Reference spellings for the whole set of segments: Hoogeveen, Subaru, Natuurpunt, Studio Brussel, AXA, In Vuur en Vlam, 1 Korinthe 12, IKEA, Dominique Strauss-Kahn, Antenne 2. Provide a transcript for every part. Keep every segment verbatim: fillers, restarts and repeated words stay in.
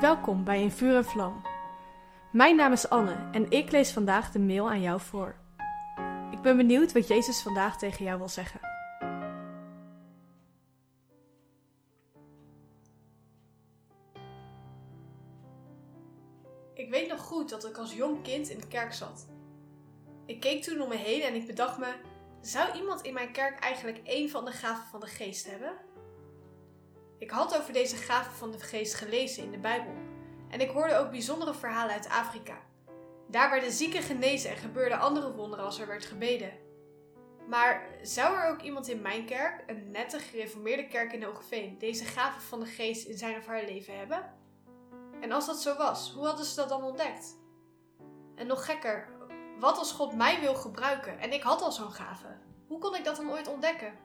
Welkom bij In Vuur en Vlam. Mijn naam is Anne en ik lees vandaag de mail aan jou voor. Ik ben benieuwd wat Jezus vandaag tegen jou wil zeggen. Ik weet nog goed dat ik als jong kind in de kerk zat. Ik keek toen om me heen en ik bedacht me, zou iemand in mijn kerk eigenlijk één van de gaven van de geest hebben? Ik had over deze gaven van de geest gelezen in de Bijbel en ik hoorde ook bijzondere verhalen uit Afrika. Daar werden zieken genezen en gebeurden andere wonderen als er werd gebeden. Maar zou er ook iemand in mijn kerk, een nette gereformeerde kerk in Hoogeveen, deze gaven van de geest in zijn of haar leven hebben? En als dat zo was, hoe hadden ze dat dan ontdekt? En nog gekker, wat als God mij wil gebruiken en ik had al zo'n gave? Hoe kon ik dat dan ooit ontdekken?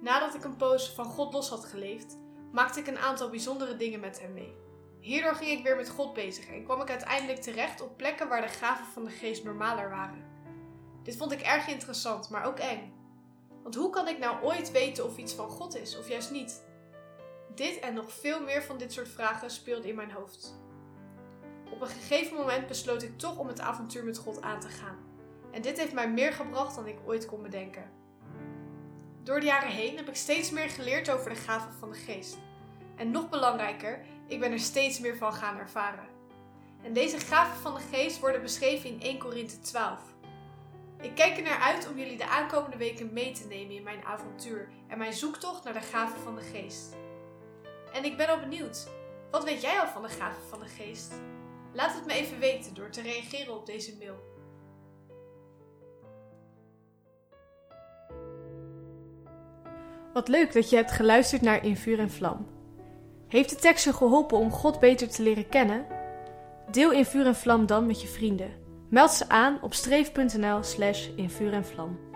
Nadat ik een poos van God los had geleefd, maakte ik een aantal bijzondere dingen met hem mee. Hierdoor ging ik weer met God bezig en kwam ik uiteindelijk terecht op plekken waar de gaven van de geest normaler waren. Dit vond ik erg interessant, maar ook eng. Want hoe kan ik nou ooit weten of iets van God is, of juist niet? Dit en nog veel meer van dit soort vragen speelden in mijn hoofd. Op een gegeven moment besloot ik toch om het avontuur met God aan te gaan. En dit heeft mij meer gebracht dan ik ooit kon bedenken. Door de jaren heen heb ik steeds meer geleerd over de gaven van de geest. En nog belangrijker, ik ben er steeds meer van gaan ervaren. En deze gaven van de geest worden beschreven in Eerste Korinthe twaalf. Ik kijk er naar uit om jullie de aankomende weken mee te nemen in mijn avontuur en mijn zoektocht naar de gaven van de geest. En ik ben al benieuwd, wat weet jij al van de gaven van de geest? Laat het me even weten door te reageren op deze mail. Wat leuk dat je hebt geluisterd naar In Vuur en Vlam. Heeft de tekst je geholpen om God beter te leren kennen? Deel In Vuur en Vlam dan met je vrienden. Meld ze aan op streef punt n l slash in vuur en vlam.